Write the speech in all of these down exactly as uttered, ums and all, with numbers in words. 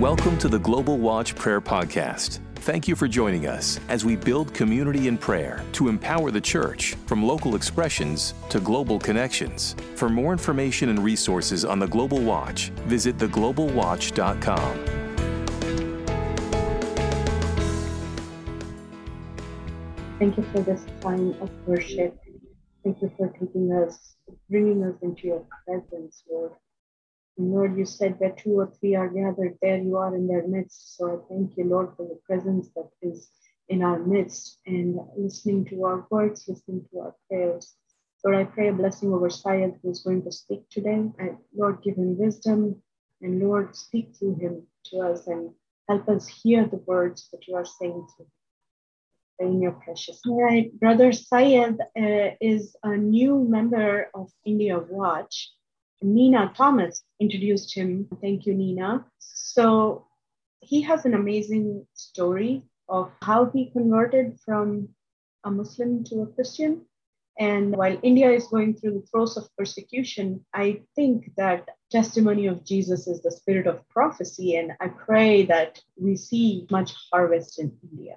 Welcome to the Global Watch Prayer Podcast. Thank you for joining us as we build community in prayer to empower the church from local expressions to global connections. For more information and resources on the Global Watch, visit the global watch dot com. Thank you for this time of worship. Thank you for taking us, bringing us into your presence, Lord. And Lord, you said that two or three are gathered, there you are in their midst. So I thank you, Lord, for the presence that is in our midst and listening to our words, listening to our prayers. Lord, I pray a blessing over Syed, who is going to speak today. I, Lord, give him wisdom, and Lord, speak through him to us and help us hear the words that you are saying to him. In your precious. All right, Brother Syed uh, is a new member of India Watch. Nina Thomas introduced him. Thank you, Nina. So he has an amazing story of how he converted from a Muslim to a Christian. And while India is going through the throes of persecution, I think that testimony of Jesus is the spirit of prophecy. And I pray that we see much harvest in India.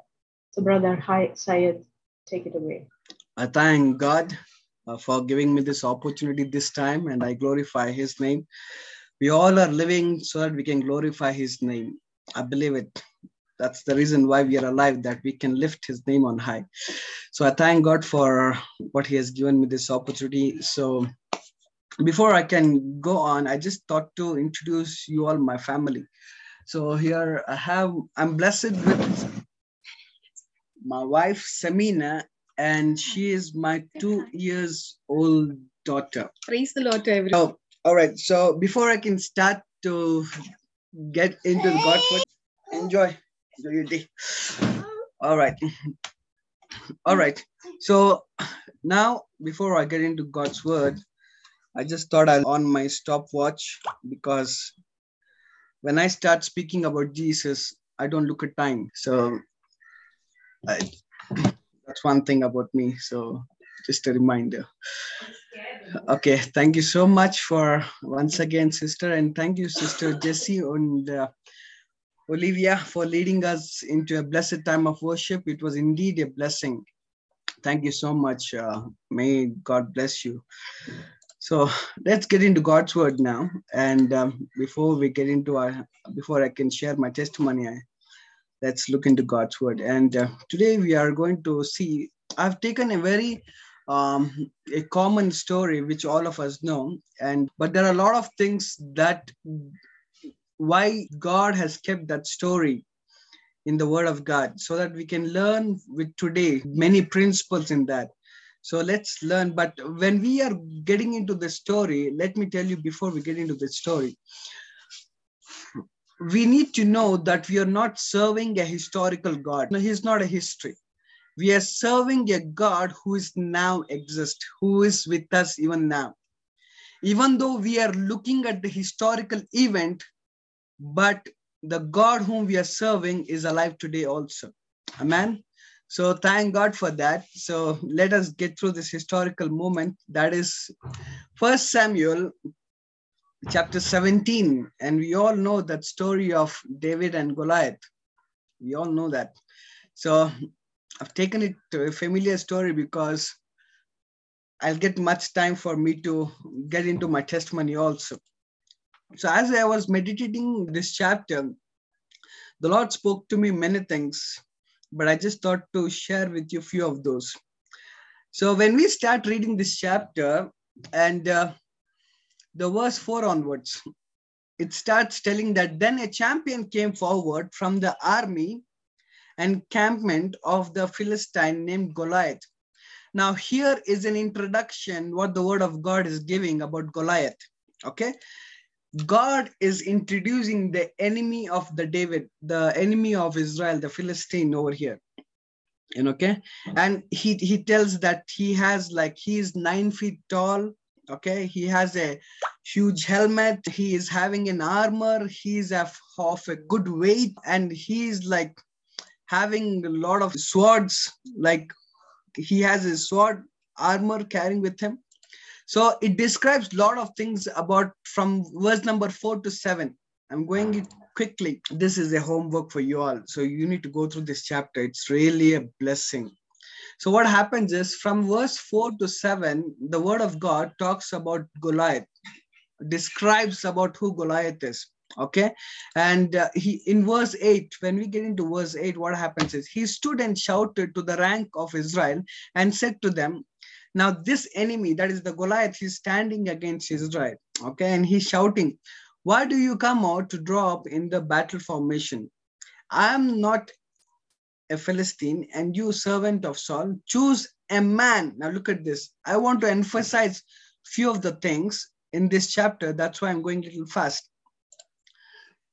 So, Brother hi, Syed, take it away. I thank God uh, for giving me this opportunity this time, and I glorify His name. We all are living so that we can glorify His name. I believe it. That's the reason why we are alive, that we can lift His name on high. So, I thank God for what He has given me this opportunity. So, before I can go on, I just thought to introduce you all my family. So, here I have, I'm blessed with my wife, Samina, and she is my two years old daughter. Praise the Lord to everyone. Oh, all right. So before I can start to get into the God's word, enjoy. Enjoy your day. All right. All right. So now, before I get into God's word, I just thought I'll on my stopwatch, because when I start speaking about Jesus, I don't look at time. So I, that's one thing about me. So just a reminder. Okay. Thank you so much for once again, sister. And thank you, sister Jessie and uh, Olivia, for leading us into a blessed time of worship. It was indeed a blessing. Thank you so much. Uh, may God bless you. So let's get into God's word now. And um, before we get into our, before I can share my testimony, I, Let's look into God's word. And uh, today we are going to see, I've taken a very um, a common story, which all of us know. And but there are a lot of things that why God has kept that story in the word of God, so that we can learn with today many principles in that. So let's learn. But when we are getting into the story, let me tell you before we get into the story, we need to know that we are not serving a historical God. No, He's not a history. We are serving a God who is now exist, who is with us even now. Even though we are looking at the historical event, but the God whom we are serving is alive today also. Amen. So thank God for that. So let us get through this historical moment. That is First Samuel Chapter seventeen, and we all know that story of David and Goliath. We all know that. So I've taken it to a familiar story because I'll get much time for me to get into my testimony also. So as I was meditating this chapter, the Lord spoke to me many things, but I just thought to share with you a few of those. So when we start reading this chapter, and uh, the verse four onwards, it starts telling that then a champion came forward from the army and encampment of the Philistine named Goliath. Now here is an introduction what the word of God is giving about Goliath. Okay. God is introducing the enemy of the David, the enemy of Israel, the Philistine over here. And okay. And he, he tells that he has like, he is nine feet tall. Okay, he has a huge helmet, he is having an armor, he is of, of a good weight, and he is like having a lot of swords, like he has his sword armor carrying with him. So it describes a lot of things about from verse number four to seven. I'm going it quickly. This is a homework for you all. So you need to go through this chapter. It's really a blessing. So what happens is from verse four to seven, the word of God talks about Goliath, describes about who Goliath is. Okay. And uh, he in verse eight, when we get into verse eight, what happens is he stood and shouted to the rank of Israel and said to them, now this enemy, that is the Goliath, he's standing against Israel. Okay. And he's shouting, why do you come out to draw up in the battle formation? I am not a Philistine, and you servant of Saul, choose a man. Now look at this. I want to emphasize few of the things in this chapter. That's why I'm going a little fast.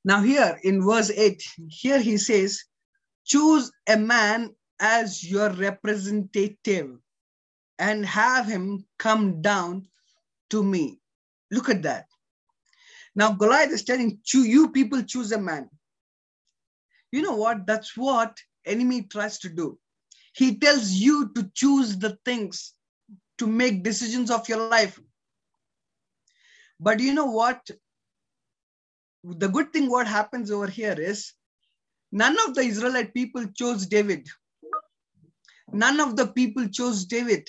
Now here in verse eight, here he says, choose a man as your representative and have him come down to me. Look at that. Now, Goliath is telling you people choose a man. You know what? That's what enemy tries to do. He tells you to choose the things to make decisions of your life. But you know what? The good thing what happens over here is none of the Israelite people chose David. None of the people chose David.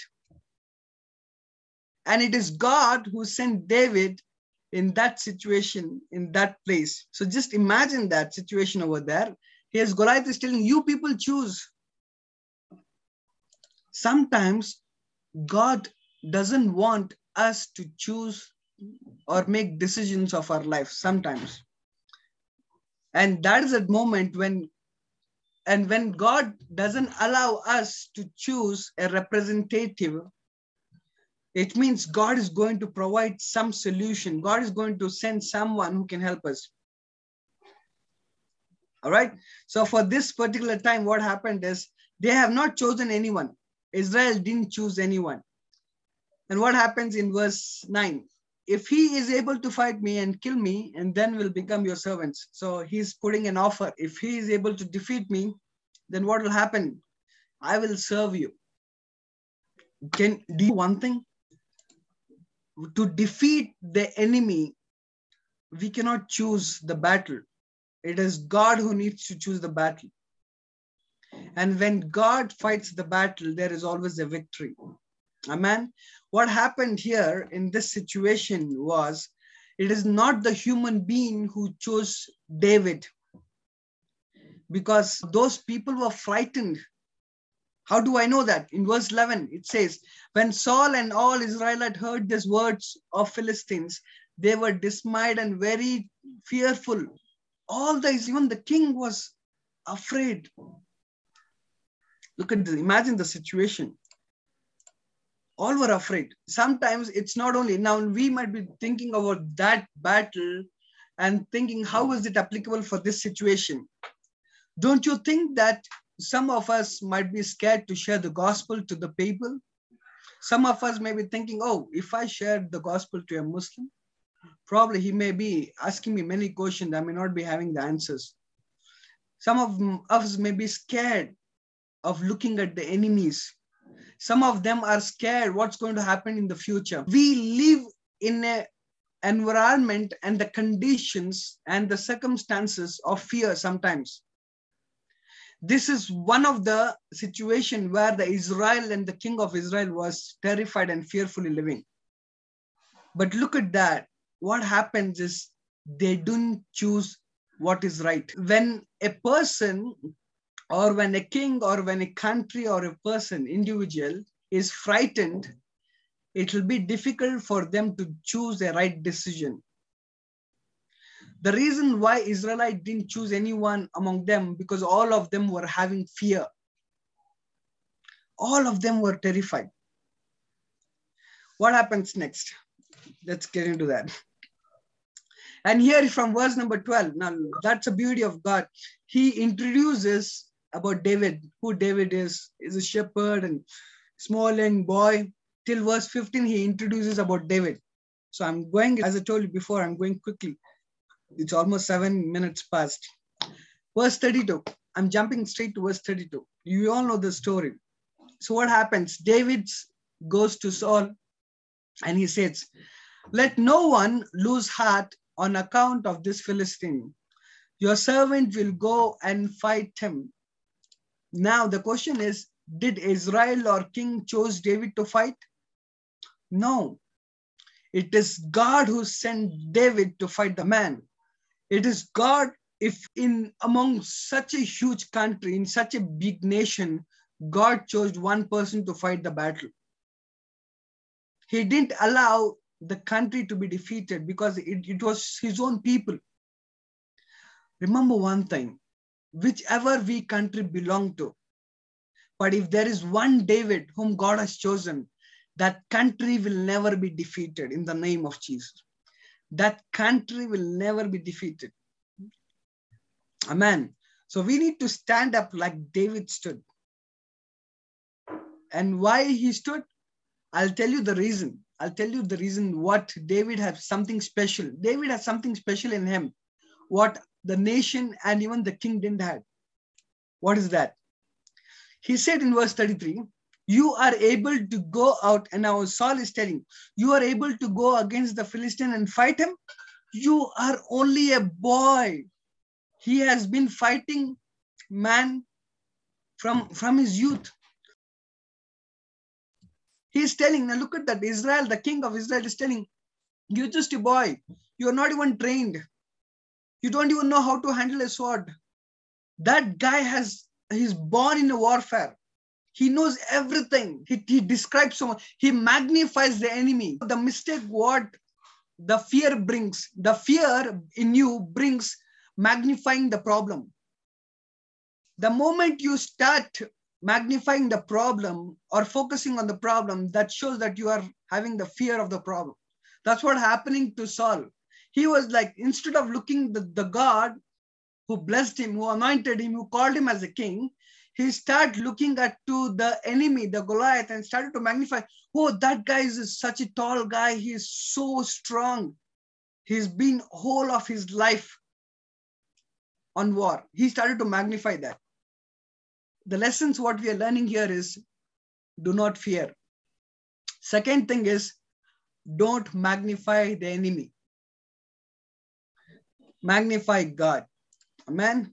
And it is God who sent David in that situation, in that place. So just imagine that situation over there. Here's Goliath is telling you people choose. Sometimes God doesn't want us to choose or make decisions of our life sometimes. And that is a moment when, and when God doesn't allow us to choose a representative, it means God is going to provide some solution. God is going to send someone who can help us. All right. So for this particular time, what happened is they have not chosen anyone. Israel didn't choose anyone. And what happens in verse nine? If he is able to fight me and kill me, and then will become your servants. So he's putting an offer. If he is able to defeat me, then what will happen? I will serve you. Can do one thing? To defeat the enemy, we cannot choose the battle. It is God who needs to choose the battle. And when God fights the battle, there is always a victory. Amen. What happened here in this situation was, it is not the human being who chose David. Because those people were frightened. How do I know that? In verse eleven, it says, when Saul and all Israel had heard these words of Philistines, they were dismayed and very fearful. All these, even the king was afraid. Look at this, imagine the situation. All were afraid. Sometimes it's not only, now we might be thinking about that battle and thinking, how is it applicable for this situation? Don't you think that some of us might be scared to share the gospel to the people? Some of us may be thinking, oh, if I shared the gospel to a Muslim, probably he may be asking me many questions. I may not be having the answers. Some of us may be scared of looking at the enemies. Some of them are scared what's going to happen in the future. We live in an environment and the conditions and the circumstances of fear sometimes. This is one of the situations where the Israel and the king of Israel was terrified and fearfully living. But look at that. What happens is they don't choose what is right. When a person or when a king or when a country or a person, individual is frightened, it will be difficult for them to choose a right decision. The reason why Israelites didn't choose anyone among them, because all of them were having fear. All of them were terrified. What happens next? Let's get into that. And here from verse number twelve, now that's the beauty of God. He introduces about David, who David is, is a shepherd and small young boy. Till verse fifteen, he introduces about David. So I'm going, as I told you before, I'm going quickly. It's almost seven minutes past. Verse thirty-two. I'm jumping straight to verse thirty-two. You all know the story. So what happens? David goes to Saul and he says, let no one lose heart on account of this Philistine. Your servant will go and fight him. Now the question is, did Israel or king chose David to fight? No. It is God who sent David to fight the man. It is God. If in among such a huge country, in such a big nation, God chose one person to fight the battle. He didn't allow the country to be defeated because it, it was his own people. Remember one thing, whichever we country belong to, but if there is one David whom God has chosen, that country will never be defeated in the name of Jesus. That country will never be defeated. Amen. So we need to stand up like David stood. And why he stood? I'll tell you the reason. I'll tell you the reason what David has something special. David has something special in him, what the nation and even the king didn't have. What is that? He said in verse thirty-three, you are able to go out. And now Saul is telling, you are able to go against the Philistine and fight him. You are only a boy. He has been fighting man from, from his youth. He's telling, now look at that, Israel, the king of Israel is telling, you're just a boy. You're not even trained. You don't even know how to handle a sword. That guy has, he's born in a warfare. He knows everything. He, he describes so much. He magnifies the enemy. The mistake what the fear brings, the fear in you brings magnifying the problem. The moment you start magnifying the problem or focusing on the problem, that shows that you are having the fear of the problem. That's what happening to Saul. He was like, instead of looking the, the God who blessed him, who anointed him, who called him as a king, he started looking at to the enemy, the Goliath, and started to magnify. Oh, that guy is such a tall guy. He is so strong. He's been whole of his life on war. He started to magnify that. The lessons what we are learning here is, do not fear. Second thing is, don't magnify the enemy. Magnify God. Amen.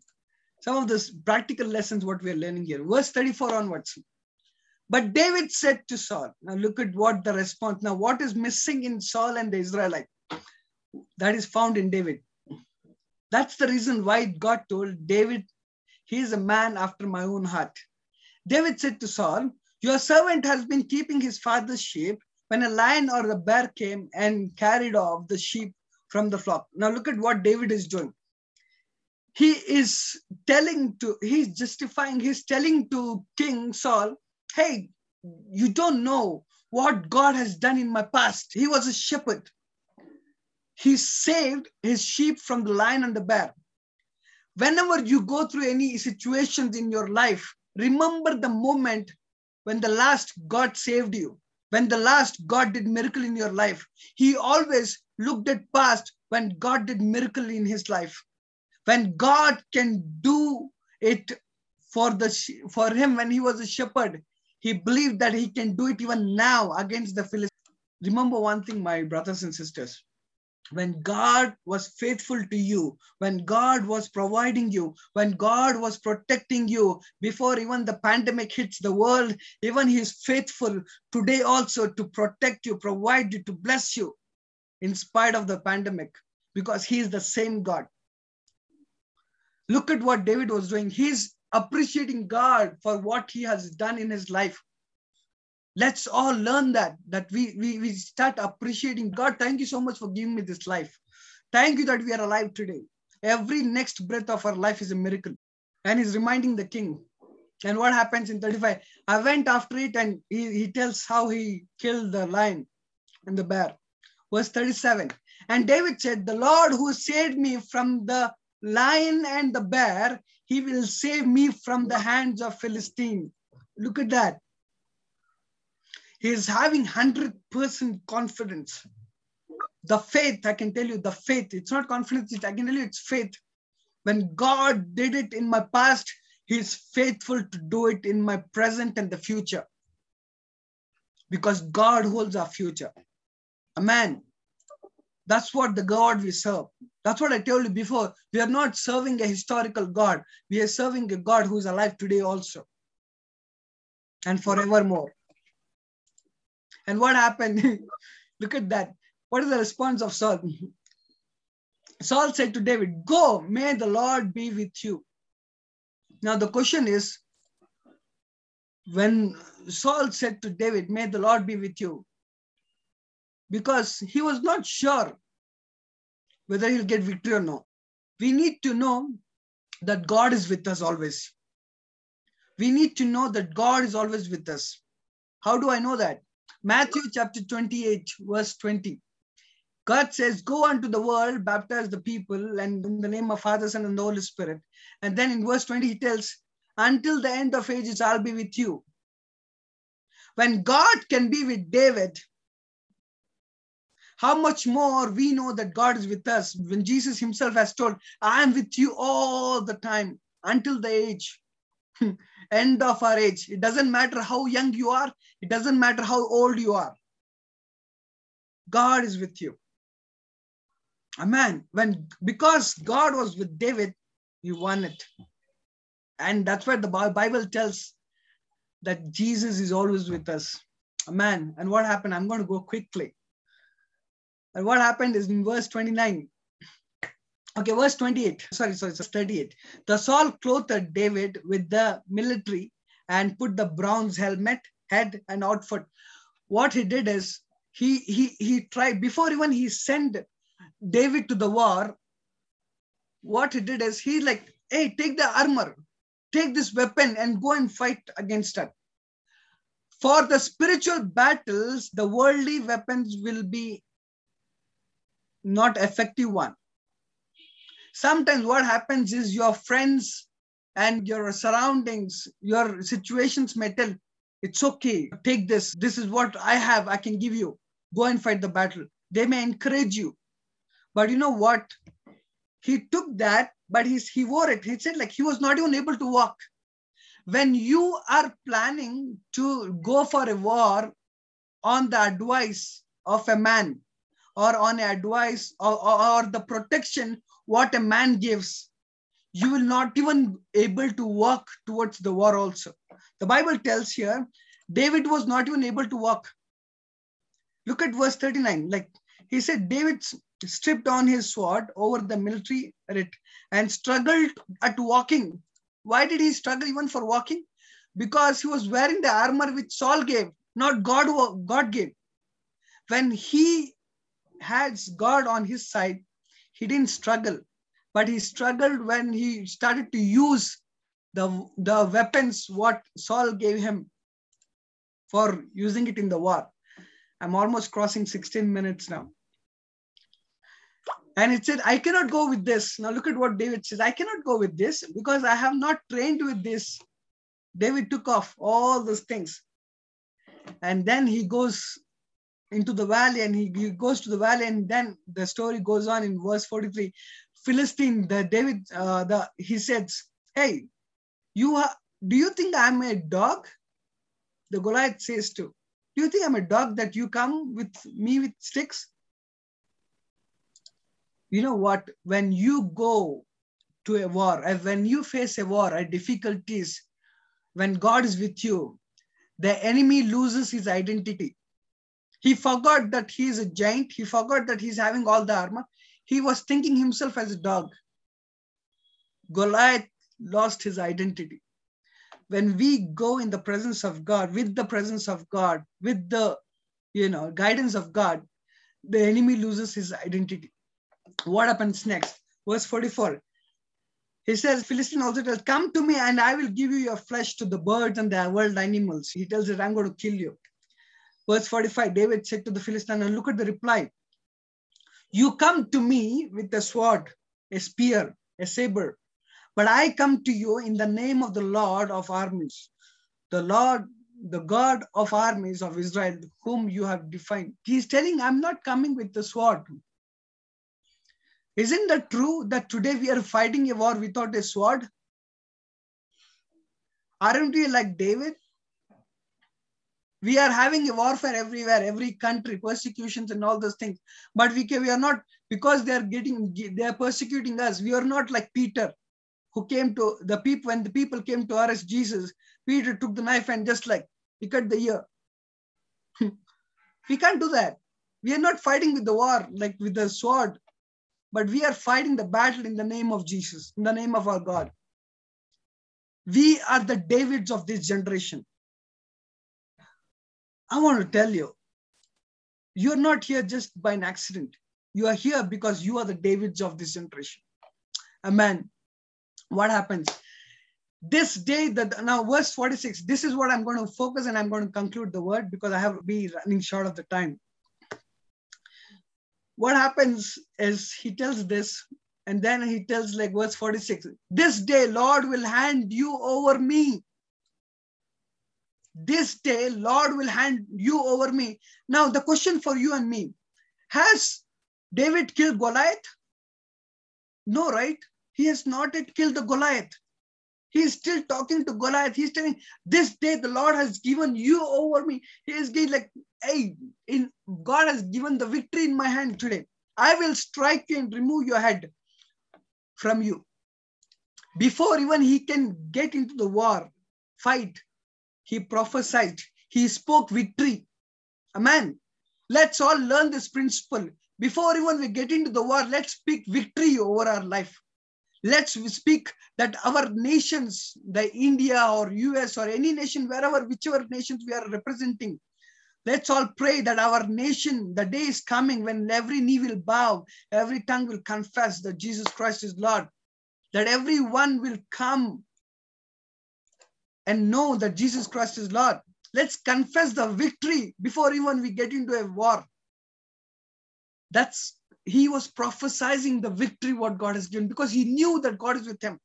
Some of those practical lessons what we are learning here. Verse thirty-four onwards. But David said to Saul, now look at what the response. Now what is missing in Saul and the Israelite? That is found in David. That's the reason why God told David, he is a man after my own heart. David said to Saul, your servant has been keeping his father's sheep when a lion or a bear came and carried off the sheep from the flock. Now look at what David is doing. He is telling to, he's justifying, he's telling to King Saul, hey, you don't know what God has done in my past. He was a shepherd. He saved his sheep from the lion and the bear. Whenever you go through any situations in your life, remember the moment when the last God saved you, when the last God did miracle in your life. He always looked at past when God did miracle in his life. When God can do it for, the, for him when he was a shepherd, he believed that he can do it even now against the Philistines. Remember one thing, my brothers and sisters. When God was faithful to you, when God was providing you, when God was protecting you, before even the pandemic hits the world, even he is faithful today also to protect you, provide you, to bless you in spite of the pandemic, because he is the same God. Look at what David was doing. He's appreciating God for what he has done in his life. Let's all learn that, that we, we, we start appreciating God. Thank you so much for giving me this life. Thank you that we are alive today. Every next breath of our life is a miracle. And he's reminding the king. And what happens in thirty-five? I went after it, and he, he tells how he killed the lion and the bear. Verse thirty-seven. And David said, the Lord who saved me from the lion and the bear, he will save me from the hands of Philistine. Look at that. He is having one hundred percent confidence. The faith, I can tell you, the faith. It's not confidence, I can tell you it's faith. When God did it in my past, he is faithful to do it in my present and the future. Because God holds our future. Amen. That's what the God we serve. That's what I told you before. We are not serving a historical God. We are serving a God who is alive today also. And forevermore. And what happened? Look at that. What is the response of Saul? Saul said to David, go, may the Lord be with you. Now the question is, when Saul said to David, may the Lord be with you, because he was not sure whether he'll get victory or not. We need to know that God is with us always. We need to know that God is always with us. How do I know that? Matthew chapter twenty-eight, verse twenty. God says, go unto the world, baptize the people, and in the name of Father, Son, and the Holy Spirit. And then in verse twenty, he tells, until the end of ages, I'll be with you. When God can be with David, how much more we know that God is with us when Jesus himself has told, I am with you all the time, until the age, end of our age. It doesn't matter how young you are. It doesn't matter how old you are. God is with you. Amen. When, because God was with David, he won it. And that's where the Bible tells that Jesus is always with us. Amen. And what happened? I'm going to go quickly. And what happened is in verse twenty-nine. Okay, verse twenty-eight. Sorry, sorry, it's thirty-eight. The Saul clothed David with the military and put the bronze helmet, head, and outfit. What he did is he he he tried before even he sent David to the war. What he did is he like, hey, take the armor, take this weapon, and go and fight against her. For the spiritual battles, the worldly weapons will be not effective one. Sometimes what happens is your friends and your surroundings, your situations may tell, it's okay, take this. This is what I have, I can give you. Go and fight the battle. They may encourage you. But you know what? He took that, but he, he wore it. He said like he was not even able to walk. When you are planning to go for a war on the advice of a man, or on advice or, or, or the protection what a man gives, you will not even able to walk towards the war also. The Bible tells here, David was not even able to walk. Look at verse thirty-nine. Like he said, David stripped on his sword over the military writ and struggled at walking. Why did he struggle even for walking? Because he was wearing the armor which Saul gave, not God, God gave. When he has God on his side, he didn't struggle, but he struggled when he started to use the, the weapons what Saul gave him for using it in the war. I'm almost crossing sixteen minutes now. And it said, I cannot go with this. Now look at what David says. I cannot go with this because I have not trained with this. David took off all those things. And then he goes into the valley, and he, he goes to the valley, and then the story goes on in verse forty-three. Philistine, the David, uh, the he says, "Hey, you are, do you think I'm a dog?" The Goliath says to, "Do you think I'm a dog that you come with me with sticks?" You know what? When you go to a war, when you face a war, or difficulties, when God is with you, the enemy loses his identity. He forgot that he is a giant. He forgot that he's having all the armor. He was thinking himself as a dog. Goliath lost his identity. When we go in the presence of God, with the presence of God, with the, you know, guidance of God, the enemy loses his identity. What happens next? Verse forty-four. He says, Philistine also tells, come to me and I will give you your flesh to the birds and the wild animals. He tells it, I'm going to kill you. Verse forty-five, David said to the Philistine, and look at the reply. You come to me with a sword, a spear, a saber, but I come to you in the name of the Lord of armies, the Lord, the God of armies of Israel, whom you have defined. He's telling, I'm not coming with the sword. Isn't that true that today we are fighting a war without a sword? Aren't we like David? We are having a warfare everywhere, every country, persecutions and all those things. But we can, we are not, because they are getting, they are persecuting us. We are not like Peter, who came to the people, when the people came to arrest Jesus, Peter took the knife and just like, he cut the ear. We can't do that. We are not fighting with the war, like with the sword, but we are fighting the battle in the name of Jesus, in the name of our God. We are the Davids of this generation. I want to tell you, you're not here just by an accident. You are here because you are the Davids of this generation. Amen. What happens? This day, that now verse forty-six, this is what I'm going to focus and I'm going to conclude the word because I have to be running short of the time. What happens is he tells this and then he tells like verse forty-six, this day, Lord will hand you over me. This day, Lord will hand you over me. Now the question for you and me, has David killed Goliath? No, right? He has not yet killed the Goliath. He is still talking to Goliath. He's telling, this day the Lord has given you over me. He is getting like, hey, in, God has given the victory in my hand today. I will strike you and remove your head from you. Before even he can get into the war, fight, he prophesied. He spoke victory. Amen. Let's all learn this principle. Before even we get into the war, let's speak victory over our life. Let's speak that our nations, the India or U S or any nation, wherever, whichever nations we are representing, let's all pray that our nation, the day is coming when every knee will bow, every tongue will confess that Jesus Christ is Lord, that everyone will come and know that Jesus Christ is Lord. Let's confess the victory before even we get into a war. That's He was prophesying the victory what God has given because he knew that God is with him.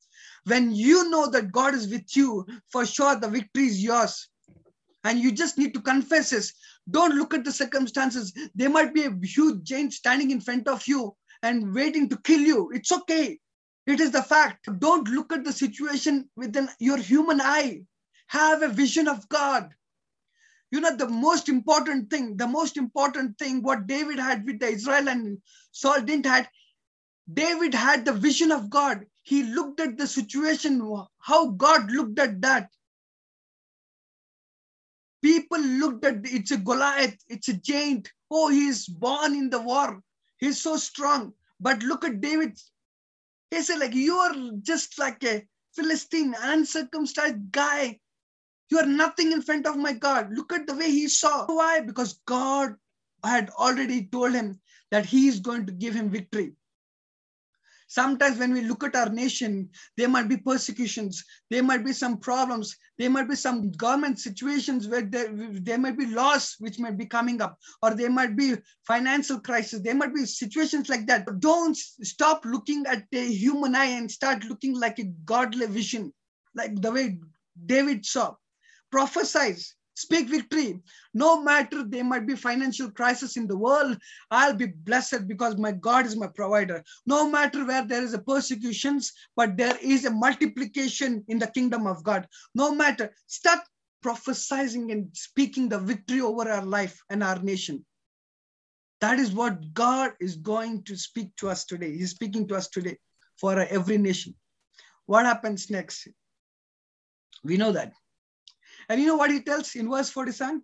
When you know that God is with you, for sure the victory is yours. And you just need to confess this. Don't look at the circumstances. There might be a huge giant standing in front of you and waiting to kill you. It's okay. It is the fact. Don't look at the situation with an, your human eye. Have a vision of God. You know, the most important thing, the most important thing what David had with the Israel and Saul didn't had, David had the vision of God. He looked at the situation, how God looked at that. People looked at, it's a Goliath, it's a giant. Oh, he's born in the war. He's so strong. But look at David. He said like, you're just like a Philistine, uncircumcised guy. You are nothing in front of my God. Look at the way he saw. Why? Because God had already told him that he is going to give him victory. Sometimes when we look at our nation, there might be persecutions. There might be some problems. There might be some government situations where there, there might be laws which might be coming up. Or there might be financial crisis. There might be situations like that. But don't stop looking at the human eye and start looking like a godly vision. Like the way David saw. Prophesize, speak victory. No matter there might be financial crisis in the world, I'll be blessed because my God is my provider. No matter where there is a persecutions, but there is a multiplication in the kingdom of God. No matter, start prophesizing and speaking the victory over our life and our nation. That is what God is going to speak to us today. He's speaking to us today for every nation. What happens next? We know that. And you know what he tells in verse forty-seven?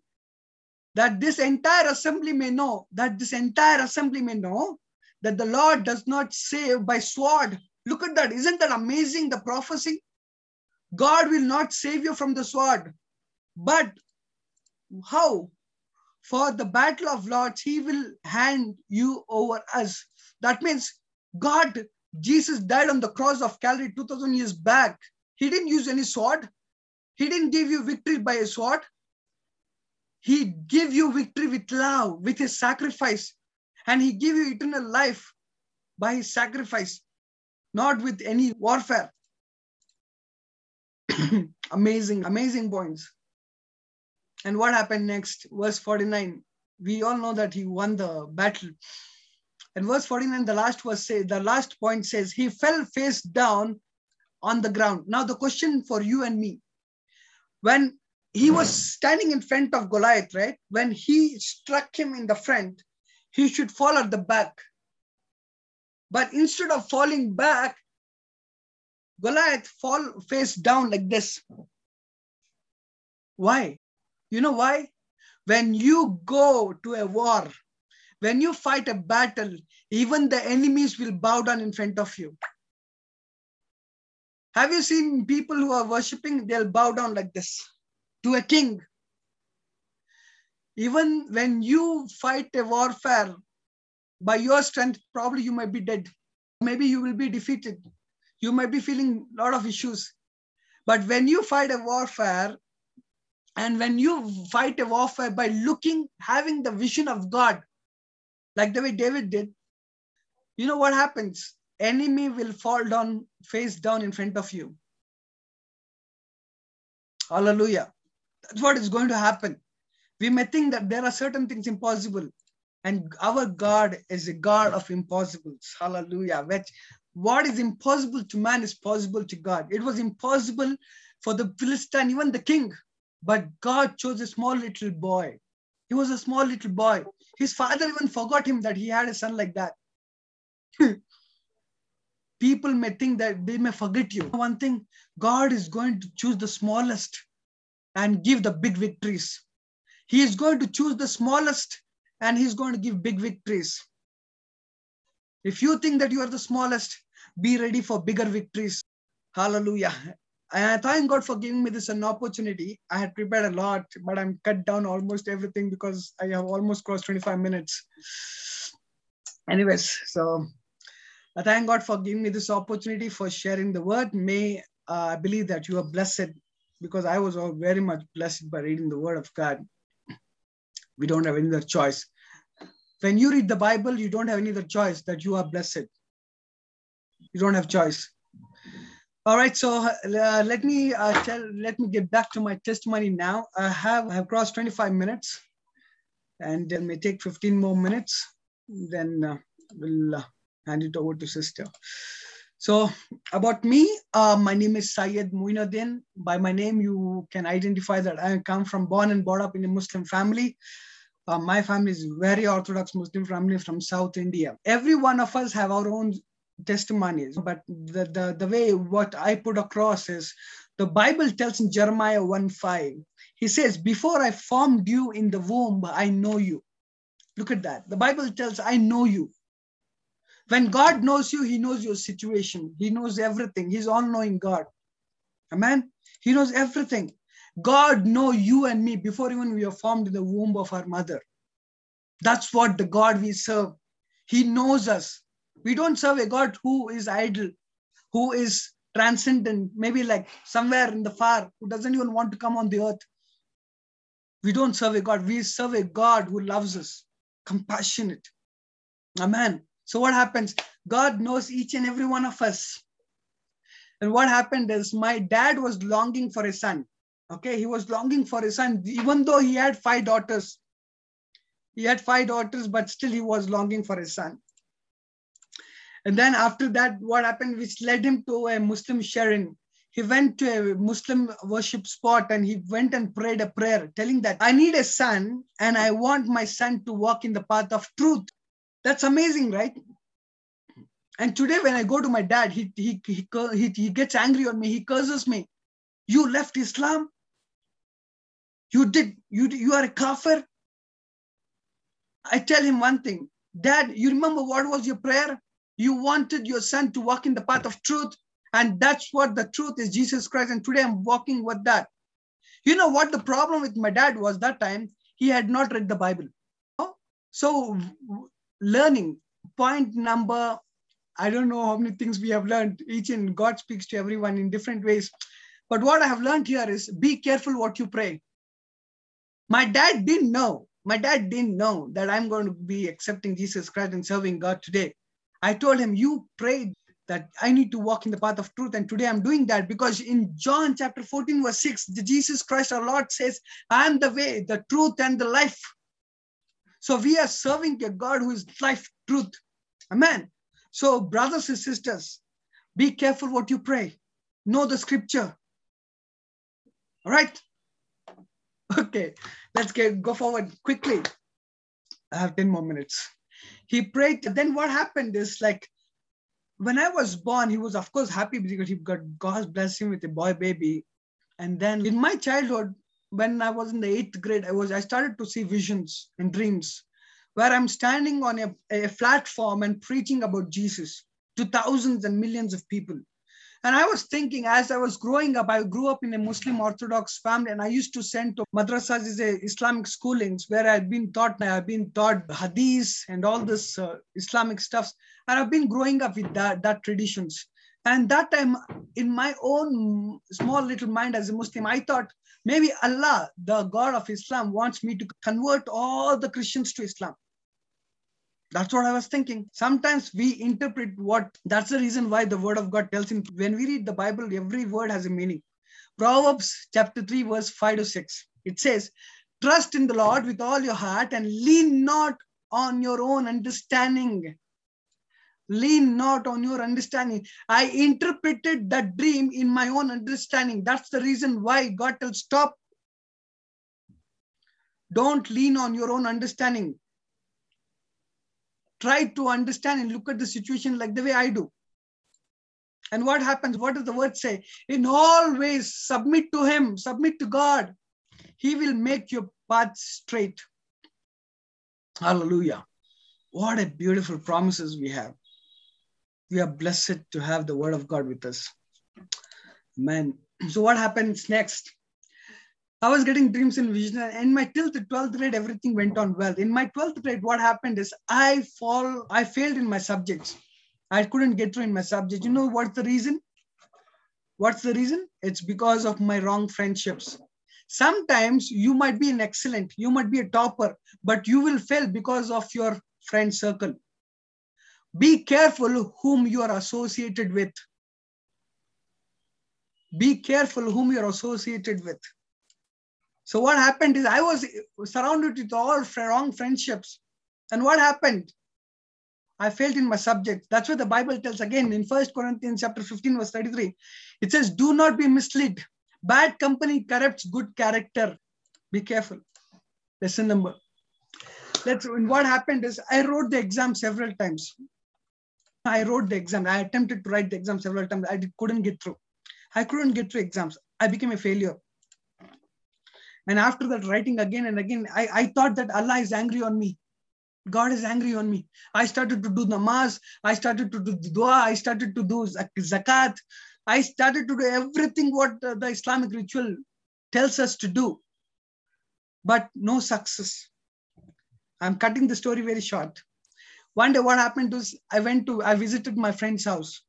That this entire assembly may know, that this entire assembly may know that the Lord does not save by sword. Look at that. Isn't that amazing, the prophecy? God will not save you from the sword. But how? For the battle of Lords, he will hand you over us. That means God, Jesus died on the cross of Calvary two thousand years back. He didn't use any sword. He didn't give you victory by a sword. He gave you victory with love, with his sacrifice. And he gave you eternal life by his sacrifice, not with any warfare. Amazing, amazing points. And what happened next? Verse forty-nine. We all know that he won the battle. And verse forty-nine, the last verse say, the last point says, he fell face down on the ground. Now the question for you and me, when he was standing in front of Goliath, right? When he struck him in the front, he should fall at the back. But instead of falling back, Goliath fall face down like this. Why? You know why? When you go to a war, when you fight a battle, even the enemies will bow down in front of you. Have you seen people who are worshipping? They'll bow down like this to a king. Even when you fight a warfare, by your strength, probably you might be dead. Maybe you will be defeated. You might be feeling a lot of issues. But when you fight a warfare, and when you fight a warfare by looking, having the vision of God, like the way David did, you know what happens? Enemy will fall down, face down in front of you. Hallelujah. That's what is going to happen. We may think that there are certain things impossible, and our God is a God of impossibles. Hallelujah. Which, what is impossible to man is possible to God. It was impossible for the Philistine, even the king, but God chose a small little boy. He was a small little boy. His father even forgot him that he had a son like that. People may think that they may forget you. One thing, God is going to choose the smallest and give the big victories. He is going to choose the smallest and he's going to give big victories. If you think that you are the smallest, be ready for bigger victories. Hallelujah. And I thank God for giving me this an opportunity. I had prepared a lot, but I'm cut down almost everything because I have almost crossed twenty-five minutes. Anyways, so I thank God for giving me this opportunity for sharing the word. May uh, I believe that you are blessed, because I was all very much blessed by reading the word of God. We don't have any other choice. When you read the Bible, you don't have any other choice that you are blessed. You don't have choice. All right, so uh, let me uh, tell, let me get back to my testimony now. I have, I have crossed twenty-five minutes, and it may take fifteen more minutes. Then uh, we'll uh, hand it over to sister. So about me, uh, my name is Syed Muinuddin. By my name, you can identify that I come from born and brought up in a Muslim family. Uh, my family is very Orthodox Muslim family from South India. Every one of us have our own testimonies, but the, the, the way what I put across is the Bible tells in Jeremiah one five, he says, before I formed you in the womb, I know you. Look at that. The Bible tells, I know you. When God knows you, he knows your situation. He knows everything. He's all-knowing God. Amen? He knows everything. God knows you and me before even we are formed in the womb of our mother. That's what the God we serve. He knows us. We don't serve a God who is idle, who is transcendent, maybe like somewhere in the far, who doesn't even want to come on the earth. We don't serve a God. We serve a God who loves us, compassionate. Amen. So what happens? God knows each and every one of us. And what happened is my dad was longing for a son. Okay, he was longing for a son, even though he had five daughters. He had five daughters, but still he was longing for a son. And then after that, what happened, which led him to a Muslim sharing. He went to a Muslim worship spot and he went and prayed a prayer telling that I need a son and I want my son to walk in the path of truth. That's amazing, right? And today when I go to my dad, he, he, he, he, he gets angry on me. He curses me. You left Islam. You did. You, you are a kafir. I tell him one thing. Dad, you remember what was your prayer? You wanted your son to walk in the path of truth. And that's what the truth is, Jesus Christ. And today I'm walking with that. You know what the problem with my dad was that time? He had not read the Bible. So learning, point number, I don't know how many things we have learned. Each and God speaks to everyone in different ways. But what I have learned here is be careful what you pray. My dad didn't know. My dad didn't know that I'm going to be accepting Jesus Christ and serving God today. I told him, you prayed that I need to walk in the path of truth. And today I'm doing that because in John chapter fourteen verse six, Jesus Christ our Lord says, I am the way, the truth and the life. So we are serving a God who is life, truth. Amen. So brothers and sisters, be careful what you pray. Know the scripture. All right. Okay, let's get, go forward quickly. I have ten more minutes. He prayed. Then what happened is, like, when I was born, he was of course happy because he got God blessed him with a boy baby. And then in my childhood, when I was in the eighth grade, I was I started to see visions and dreams where I'm standing on a, a platform and preaching about Jesus to thousands and millions of people. And I was thinking, as I was growing up, I grew up in a Muslim Orthodox family, and I used to send to madrasas, is a Islamic schoolings, where I've been taught, I've been taught hadith and all this uh, Islamic stuff. And I've been growing up with that, that traditions. And that time, in my own small little mind as a Muslim, I thought, maybe Allah, the God of Islam, wants me to convert all the Christians to Islam. That's what I was thinking. Sometimes we interpret what, that's the reason why the word of God tells him, when we read the Bible, every word has a meaning. Proverbs chapter three, verse five to six, it says, trust in the Lord with all your heart and lean not on your own understanding. Lean not on your understanding. I interpreted that dream in my own understanding. That's the reason why God tells stop. Don't lean on your own understanding. Try to understand and look at the situation like the way I do. And what happens? What does the word say? In all ways, submit to him, submit to God. He will make your path straight. Hallelujah. What a beautiful promises we have. We are blessed to have the word of God with us. Amen. So what happens next? I was getting dreams and visions, and my till the twelfth grade, everything went on well. In my twelfth grade, what happened is I fall, I failed in my subjects. I couldn't get through in my subjects. You know what's the reason? What's the reason? It's because of my wrong friendships. Sometimes you might be an excellent, you might be a topper, but you will fail because of your friend circle. Be careful whom you are associated with. Be careful whom you are associated with. So what happened is I was surrounded with all wrong friendships. And what happened? I failed in my subject. That's what the Bible tells again in First Corinthians chapter fifteen, verse thirty-three. It says, do not be misled. Bad company corrupts good character. Be careful. Lesson number. Let's, and what happened is I wrote the exam several times. I wrote the exam. I attempted to write the exam several times. I did, couldn't get through. I couldn't get through exams. I became a failure. And after that, writing again and again, I, I thought that Allah is angry on me. God is angry on me. I started to do namaz. I started to do dua. I started to do zakat. I started to do everything what the Islamic ritual tells us to do. But no success. I'm cutting the story very short. One day what happened was I went to, I visited my friend's house.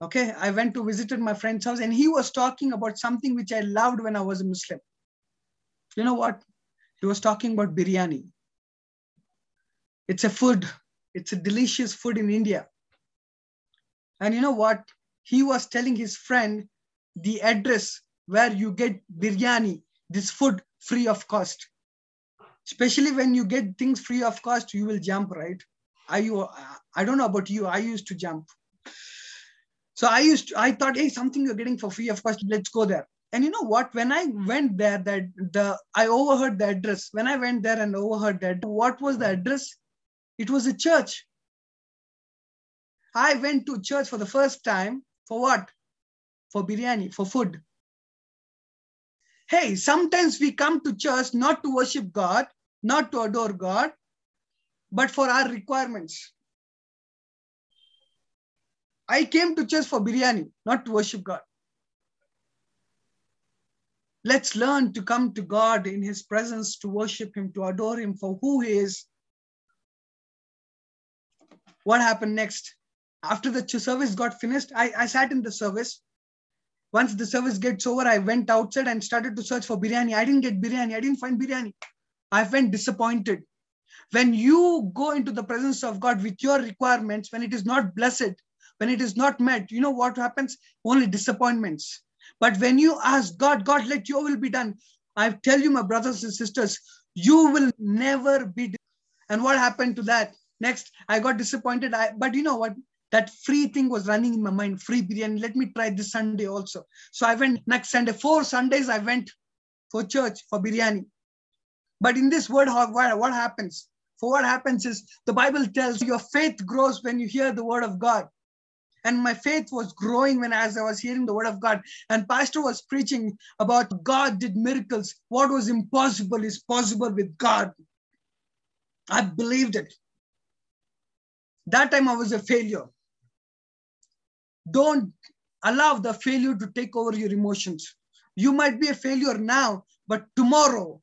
Okay, I went to visited my friend's house and he was talking about something which I loved when I was a Muslim. You know what? He was talking about biryani. It's a food. It's a delicious food in India. And you know what? He was telling his friend the address where you get biryani, this food free of cost. Especially when you get things free of cost, you will jump, right? I, I don't know about you. I used to jump. So I used to, I thought, hey, something you're getting for free of cost, let's go there. And you know what, when I went there, that the I overheard the address. When I went there and overheard that, what was the address? It was a church. I went to church for the first time. For what? For biryani, for food. Hey, sometimes we come to church not to worship God, not to adore God, but for our requirements. I came to church for biryani, not to worship God. Let's learn to come to God in his presence, to worship him, to adore him for who he is. What happened next? After the service got finished, I, I sat in the service. Once the service gets over, I went outside and started to search for biryani. I didn't get biryani. I didn't find biryani. I went disappointed. When you go into the presence of God with your requirements, when it is not blessed, when it is not met, you know what happens? Only disappointments. But when you ask God, God, let your will be done. I tell you, my brothers and sisters, you will never be. And what happened to that? Next, I got disappointed. I, but you know what? That free thing was running in my mind. Free biryani. Let me try this Sunday also. So I went next Sunday. Four Sundays I went. for church, for biryani. But in this word, what happens? For what happens is the Bible tells your faith grows when you hear the word of God. And my faith was growing when as I was hearing the word of God. And pastor was preaching about God did miracles. What was impossible is possible with God. I believed it. That time I was a failure. Don't allow the failure to take over your emotions. You might be a failure now, but tomorrow,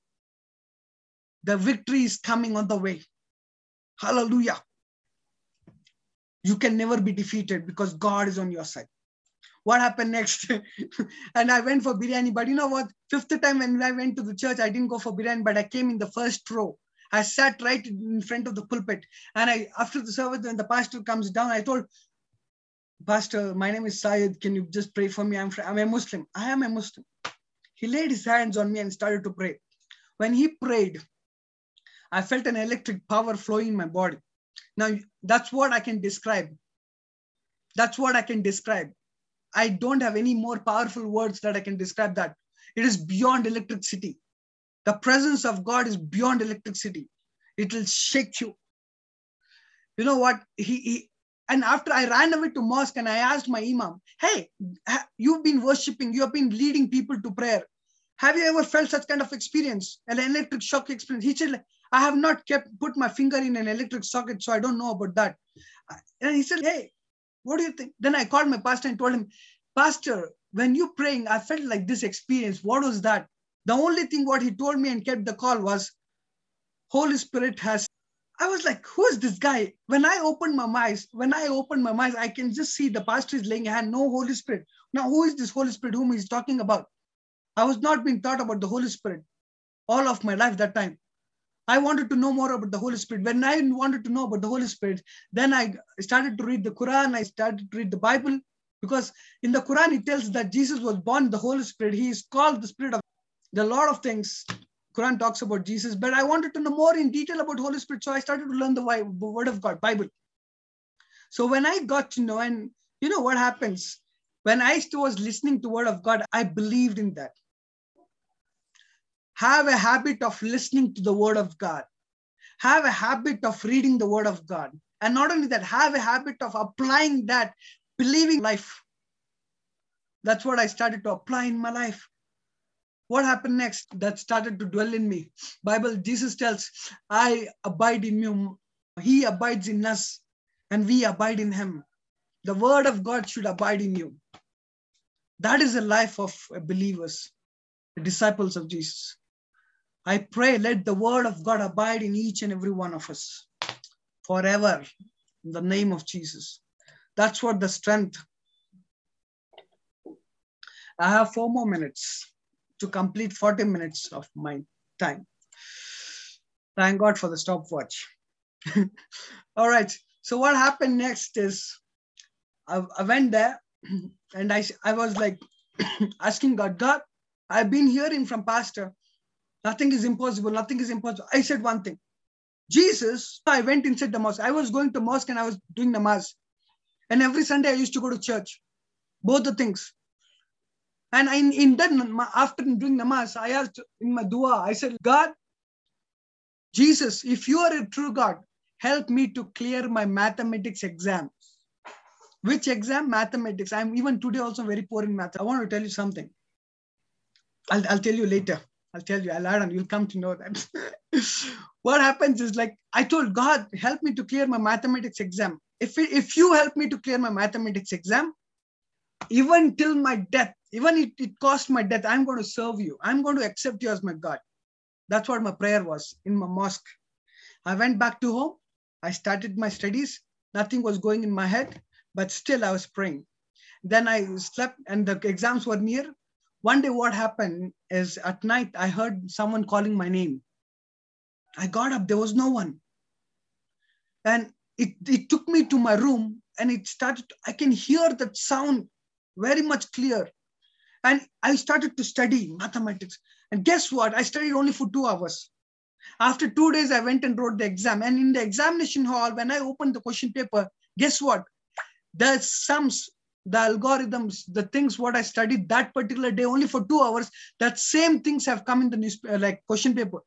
the victory is coming on the way. Hallelujah. You can never be defeated because God is on your side. What happened next? And I went for biryani, but you know what? Fifth time when I went to the church, I didn't go for biryani, but I came in the first row. I sat right in front of the pulpit. And I, after the service, when the pastor comes down, I told, Pastor, my name is Syed. Can you just pray for me? I'm, I'm a Muslim. I am a Muslim. He laid his hands on me and started to pray. When he prayed, I felt an electric power flowing in my body. Now, that's what I can describe. That's what I can describe. I don't have any more powerful words that I can describe that. It is beyond electricity. The presence of God is beyond electricity. It will shake you. You know what? He, he And after I ran away to mosque and I asked my imam, hey, you've been worshipping, you've been leading people to prayer. Have you ever felt such kind of experience, an electric shock experience? He said, I have not kept put my finger in an electric socket, so I don't know about that. And he said, hey, what do you think? Then I called my pastor and told him, Pastor, when you're praying, I felt like this experience. What was that? The only thing what he told me and kept the call was, Holy Spirit has. I was like, who is this guy? When I opened my eyes, when I opened my eyes, I can just see the pastor is laying a hand, no Holy Spirit. Now, who is this Holy Spirit whom he's talking about? I was not being taught about the Holy Spirit all of my life that time. I wanted to know more about the Holy Spirit. When I wanted to know about the Holy Spirit, then I started to read the Quran. I started to read the Bible because in the Quran, it tells that Jesus was born the Holy Spirit. He is called the Spirit of the Lord of things. Quran talks about Jesus, but I wanted to know more in detail about Holy Spirit. So I started to learn the word of God, Bible. So when I got to know, and you know what happens? When I was listening to word of God, I believed in that. Have a habit of listening to the word of God. Have a habit of reading the word of God. And not only that, have a habit of applying that, believing life. That's what I started to apply in my life. What happened next that started to dwell in me? Bible, Jesus tells, I abide in you. He abides in us and we abide in him. The word of God should abide in you. That is the life of believers, the disciples of Jesus. I pray, let the word of God abide in each and every one of us forever in the name of Jesus. That's what the strength. I have four more minutes to complete forty minutes of my time. Thank God for the stopwatch. All right. So what happened next is I, I went there and I, I was like asking God, God, I've been hearing from pastor, nothing is impossible. Nothing is impossible. I said one thing, Jesus, I went inside the mosque. I was going to mosque and I was doing namaz. And every Sunday I used to go to church, both the things. And in, in that, after doing namaz, I asked in my dua, I said, God, Jesus, if you are a true God, help me to clear my mathematics exam. Which exam? Mathematics. I'm even today also very poor in math. I want to tell you something. I'll, I'll tell you later. I'll tell you. I'll add on. You'll come to know that. What happens is like, I told God, help me to clear my mathematics exam. If, it, if you help me to clear my mathematics exam, even till my death, even if it cost my death, I'm going to serve you. I'm going to accept you as my God. That's what my prayer was in my mosque. I went back to home. I started my studies. Nothing was going in my head, but still I was praying. Then I slept and the exams were near. One day what happened is at night, I heard someone calling my name. I got up, there was no one. And it, it took me to my room and it started, I can hear that sound very much clear. And I started to study mathematics. And guess what? I studied only for two hours. After two days, I went and wrote the exam. And in the examination hall, when I opened the question paper, guess what? The sums the algorithms, the things what I studied that particular day only for two hours, that same things have come in the news, like question paper.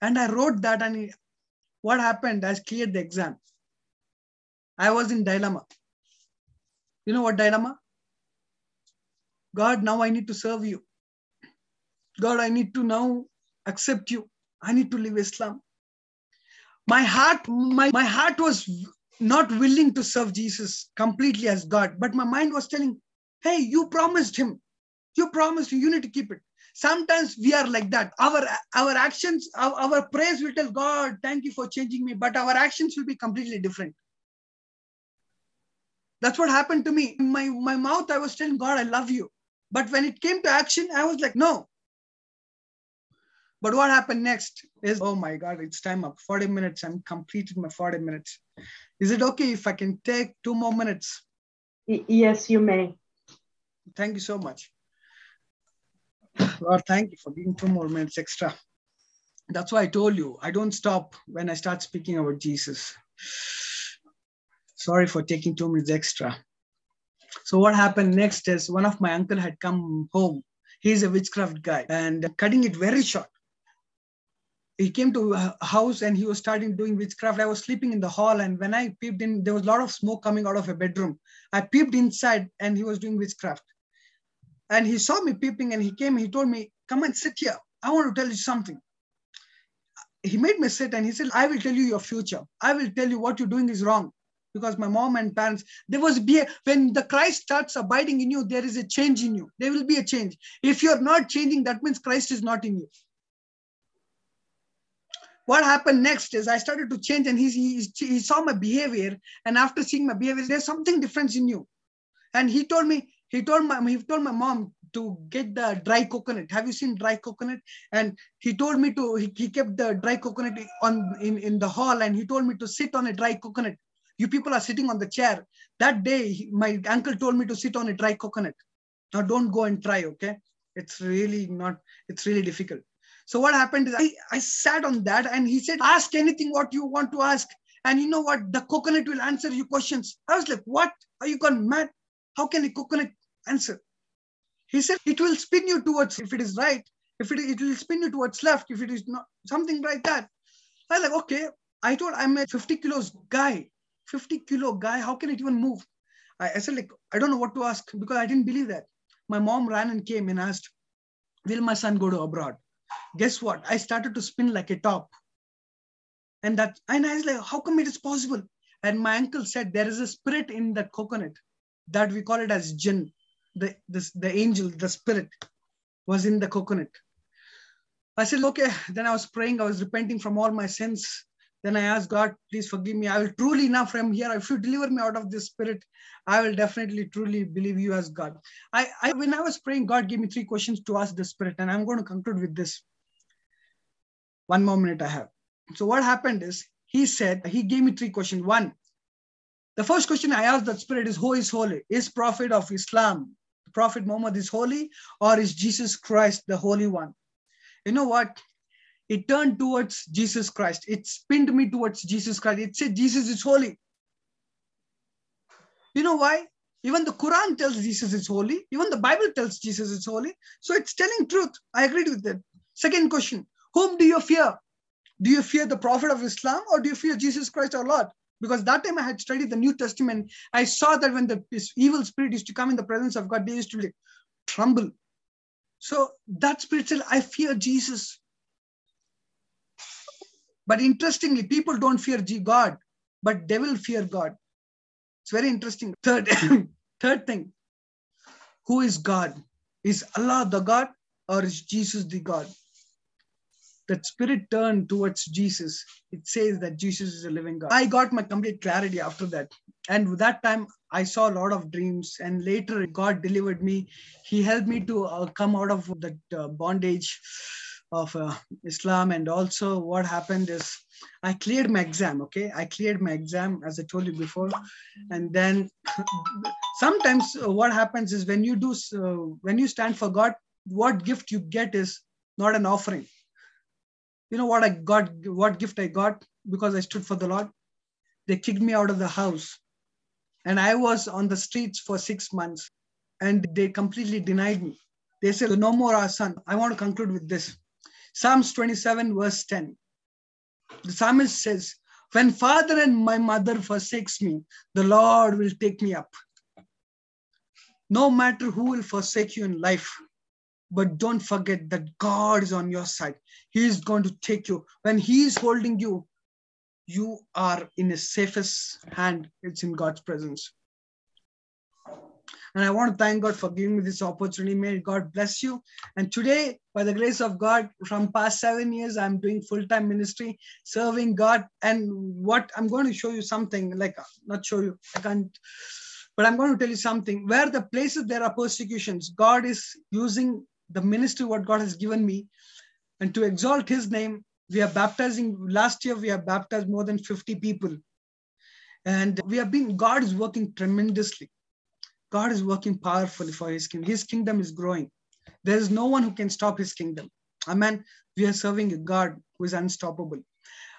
And I wrote that, and what happened? I cleared the exam. I was in dilemma. You know what dilemma? God, now I need to serve you. God, I need to now accept you. I need to leave Islam. My heart, my, my heart was not willing to serve Jesus completely as God, but my mind was telling, hey, you promised him. You promised him. You need to keep it. Sometimes we are like that. Our, our actions, our, our prayers will tell God, thank you for changing me, but our actions will be completely different. That's what happened to me. In my, my mouth, I was telling God, I love you. But when it came to action, I was like, no. But what happened next is, oh my God, it's time up. forty minutes. I'm completed my forty minutes. Is it okay if I can take two more minutes? Yes, you may. Thank you so much. Lord, thank you for giving two more minutes extra. That's why I told you, I don't stop when I start speaking about Jesus. Sorry for taking two minutes extra. So what happened next is, one of my uncle had come home. He's a witchcraft guy and cutting it very short. He came to a house and he was starting doing witchcraft. I was sleeping in the hall, and when I peeped in, there was a lot of smoke coming out of a bedroom. I peeped inside and he was doing witchcraft. And he saw me peeping and he came, he told me, come and sit here. I want to tell you something. He made me sit and he said, I will tell you your future. I will tell you what you're doing is wrong. Because my mom and parents, there was be a, when the Christ starts abiding in you, there is a change in you. There will be a change. If you're not changing, that means Christ is not in you. What happened next is I started to change, and he, he, he saw my behavior. And after seeing my behavior, there's something different in you. And he told me, he told my, he told my mom to get the dry coconut. Have you seen dry coconut? And he told me to, he, he kept the dry coconut on in, in the hall, and he told me to sit on a dry coconut. You people are sitting on the chair. That day, my uncle told me to sit on a dry coconut. Now don't go and try, okay? It's really not, it's really difficult. So what happened is I, I sat on that, and he said, ask anything what you want to ask. And you know what? The coconut will answer your questions. I was like, what? Are you gone mad? How can a coconut answer? He said, it will spin you towards, if it is right, if it, it will spin you towards left, if it is not, something like that. I was like, okay. I told, I'm a fifty kilos guy. fifty kilo guy, how can it even move? I, I said, like, I don't know what to ask, because I didn't believe that. My mom ran and came and asked, will my son go to abroad? Guess what? I started to spin like a top. And that, and I was like, how come it is possible? And my uncle said, there is a spirit in that coconut that we call it as jinn. The, the, the angel, the spirit was in the coconut. I said, okay. Then I was praying. I was repenting from all my sins. Then I asked God, please forgive me. I will truly now from here, if you deliver me out of this spirit, I will definitely truly believe you as God. I, I when I was praying, God gave me three questions to ask the spirit, and I'm going to conclude with this. One more minute I have. So what happened is, he said, he gave me three questions. One, the first question I asked that spirit is, who is holy? Is Prophet of Islam, Prophet Muhammad is holy, or is Jesus Christ the Holy One? You know what? It turned towards Jesus Christ. It spinned me towards Jesus Christ. It said, Jesus is holy. You know why? Even the Quran tells Jesus is holy. Even the Bible tells Jesus is holy. So it's telling truth. I agreed with that. Second question, whom do you fear? Do you fear the Prophet of Islam, or do you fear Jesus Christ our Lord? Because that time I had studied the New Testament. I saw that when the evil spirit used to come in the presence of God, they used to like, tremble. So that spirit said, I fear Jesus. But interestingly, people don't fear God, but they will fear God. It's very interesting. Third, third thing, who is God? Is Allah the God, or is Jesus the God? That spirit turned towards Jesus. It says that Jesus is a living God. I got my complete clarity after that. And with that time, I saw a lot of dreams. And later, God delivered me. He helped me to uh, come out of that uh, bondage of uh, Islam. And also what happened is I cleared my exam. Okay. I cleared my exam as I told you before. And then sometimes what happens is when you do, uh, when you stand for God, what gift you get is not an offering. You know what I got, what gift I got because I stood for the Lord? They kicked me out of the house. And I was on the streets for six months and they completely denied me. They said, no more our son. I want to conclude with this. Psalms twenty-seven verse ten. The psalmist says, when father and my mother forsakes me, the Lord will take me up. No matter who will forsake you in life, but don't forget that God is on your side. He is going to take you. When he is holding you, you are in his safest hand. It's in God's presence. And I want to thank God for giving me this opportunity. May God bless you. And today, by the grace of God, from past seven years, I'm doing full-time ministry, serving God. And what I'm going to show you something, like, not show you, I can't, but I'm going to tell you something. Where the places there are persecutions, God is using the ministry, what God has given me. And to exalt his name, we are baptizing, last year we have baptized more than fifty people. And we have been, God is working tremendously. God is working powerfully for his kingdom. His kingdom is growing. There is no one who can stop his kingdom. Amen. We are serving a God who is unstoppable.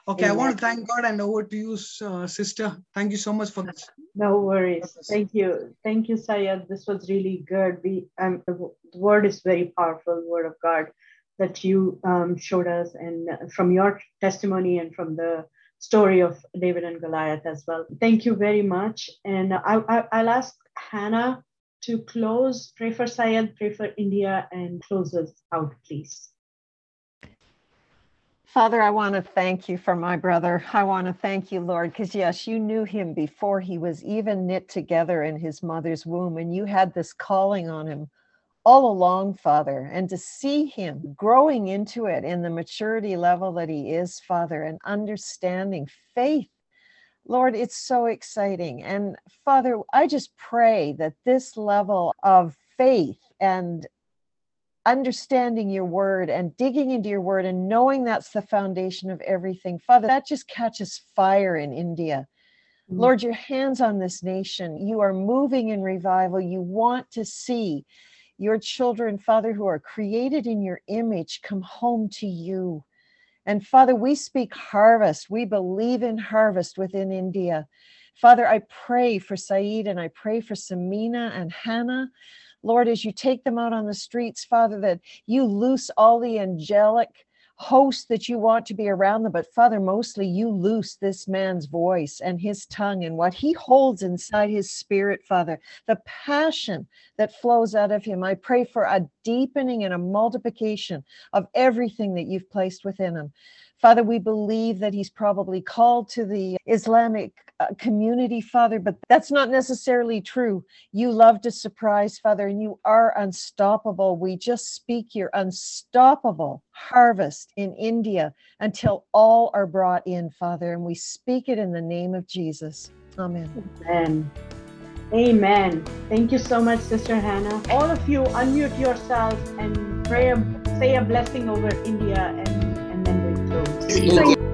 Okay, amen. I want to thank God and over to you, uh, sister. Thank you so much for this. No worries. Thank you. Thank you, Syed. This was really good. We, um, the word is very powerful, word of God that you um, showed us, and from your testimony and from the story of David and Goliath as well. Thank you very much. And I, I, I'll ask Hannah to close, pray for Syed, pray for India, and close us out, please. Father, I want to thank you for my brother. I want to thank you, Lord, because yes, you knew him before he was even knit together in his mother's womb, and you had this calling on him all along, Father, and to see him growing into it in the maturity level that he is, Father, and understanding faith. Lord, it's so exciting. And Father, I just pray that this level of faith and understanding your word and digging into your word and knowing that's the foundation of everything, Father, that just catches fire in India. Mm-hmm. Lord, your hands on this nation, you are moving in revival. You want to see your children, Father, who are created in your image, come home to you. And Father, we speak harvest. We believe in harvest within India. Father, I pray for Syed and I pray for Samina and Hannah. Lord, as you take them out on the streets, Father, that you loose all the angelic hosts that you want to be around them. But Father, mostly you loose this man's voice and his tongue and what he holds inside his spirit, Father, the passion that flows out of him. I pray for a deepening and a multiplication of everything that you've placed within him. Father, we believe that he's probably called to the Islamic community, Father, but that's not necessarily true. You love to surprise, Father, and you are unstoppable. We just speak your unstoppable harvest in India until all are brought in, Father, and we speak it in the name of Jesus. Amen. Amen. Amen. Thank you so much, Sister Hannah. All of you, unmute yourselves and pray, say a blessing over India and Thank you.